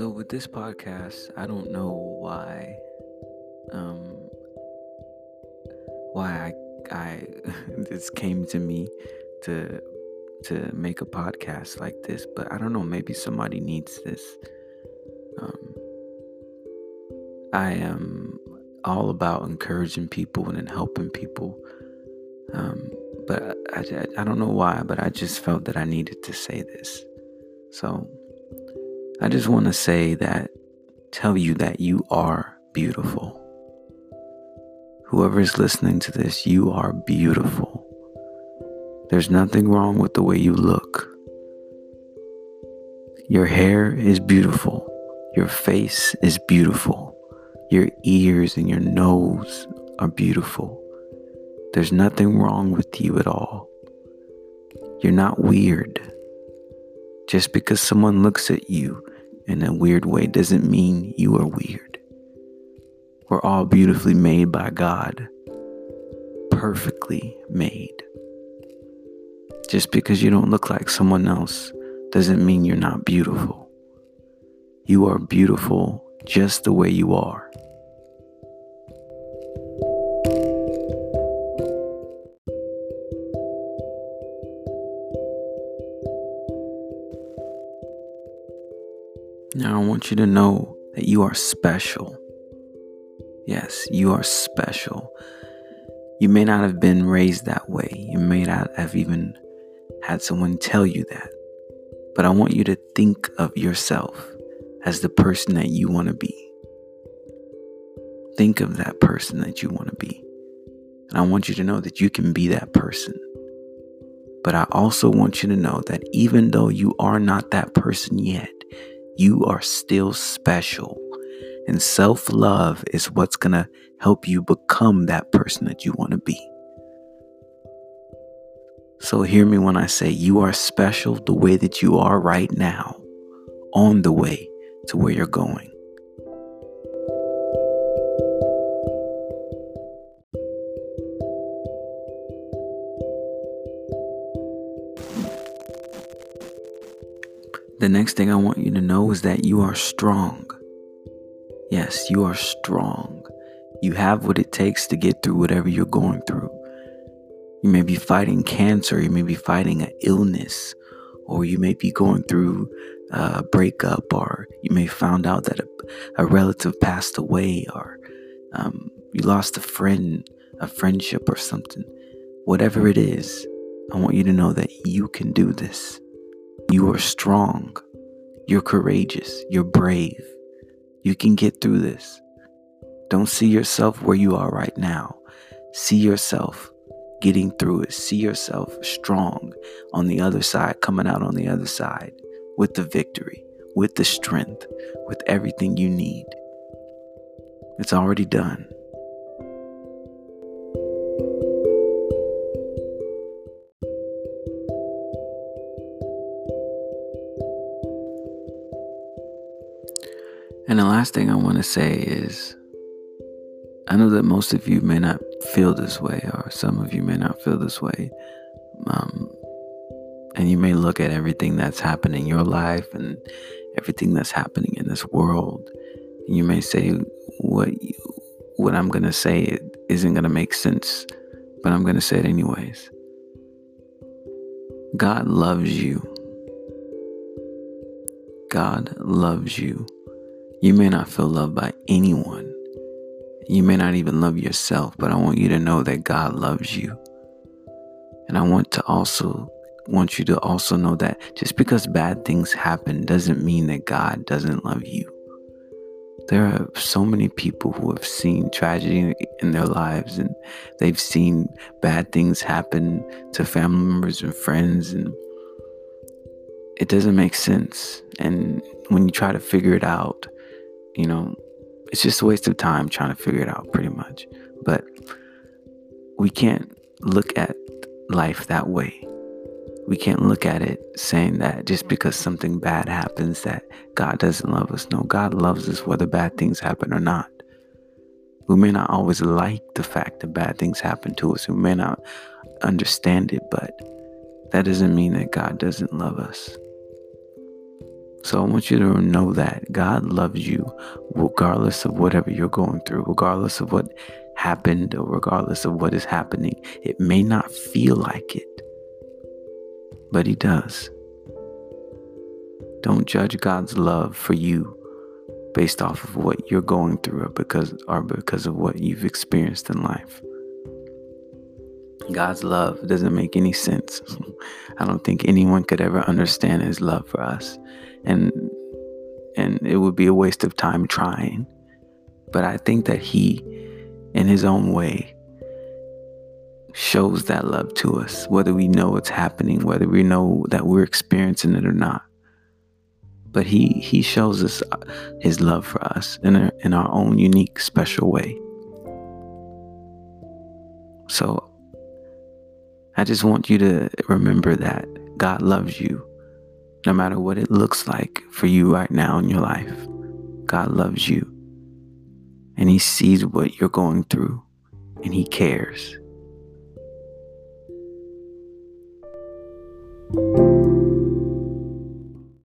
So with this podcast, I don't know why I this came to me to make a podcast like this, but I don't know, maybe somebody needs this. I am all about encouraging people and helping people, but I don't know why, but I just felt that I needed to say this. So I just want to say that, tell you that you are beautiful. Whoever is listening to this, you are beautiful. There's nothing wrong with the way you look. Your hair is beautiful. Your face is beautiful. Your ears and your nose are beautiful. There's nothing wrong with you at all. You're not weird. Just because someone looks at you in a weird way doesn't mean you are weird. We're all beautifully made by God. Perfectly made. Just because you don't look like someone else doesn't mean you're not beautiful. You are beautiful just the way you are. Now I want you to know that you are special. Yes, you are special. You may not have been raised that way. You may not have even had someone tell you that. But I want you to think of yourself as the person that you want to be. Think of that person that you want to be. And I want you to know that you can be that person. But I also want you to know that even though you are not that person yet, you are still special. And self-love is what's going to help you become that person that you want to be. So hear me when I say you are special the way that you are right now, on the way to where you're going. The next thing I want you to know is that you are strong. Yes, you are strong. You have what it takes to get through whatever you're going through. You may be fighting cancer, you may be fighting an illness, or you may be going through a breakup, or you may found out that a relative passed away, or you lost a friendship or something. Whatever it is, I want you to know that you can do this. You are strong. You're courageous. You're brave. You can get through this. Don't see yourself where you are right now. See yourself getting through it. See yourself strong on the other side, coming out on the other side with the victory, with the strength, with everything you need. It's already done. And the last thing I want to say is, I know that most of you may not feel this way, or some of you may not feel this way, and you may look at everything that's happening in your life and everything that's happening in this world, and you may say, what I'm going to say, it isn't going to make sense, but I'm going to say it anyways. God loves you. God loves you. You may not feel loved by anyone. You may not even love yourself, but I want you to know that God loves you. And I want you to also know that just because bad things happen doesn't mean that God doesn't love you. There are so many people who have seen tragedy in their lives, and they've seen bad things happen to family members and friends, and it doesn't make sense. And when you try to figure it out, you know, it's just a waste of time trying to figure it out, pretty much. But we can't look at life that way. We can't look at it saying that just because something bad happens that God doesn't love us. No, God loves us whether bad things happen or not. We may not always like the fact that bad things happen to us. We may not understand it, but that doesn't mean that God doesn't love us. So I want you to know that God loves you regardless of whatever you're going through, regardless of what happened or regardless of what is happening. It may not feel like it, but He does. Don't judge God's love for you based off of what you're going through or because of what you've experienced in life. God's love doesn't make any sense. I don't think anyone could ever understand His love for us. And it would be a waste of time trying. But I think that He, in His own way, shows that love to us, whether we know it's happening, whether we know that we're experiencing it or not. But he shows us His love for us in our own unique, special way. So I just want you to remember that God loves you, no matter what it looks like for you right now in your life. God loves you, and He sees what you're going through, and He cares.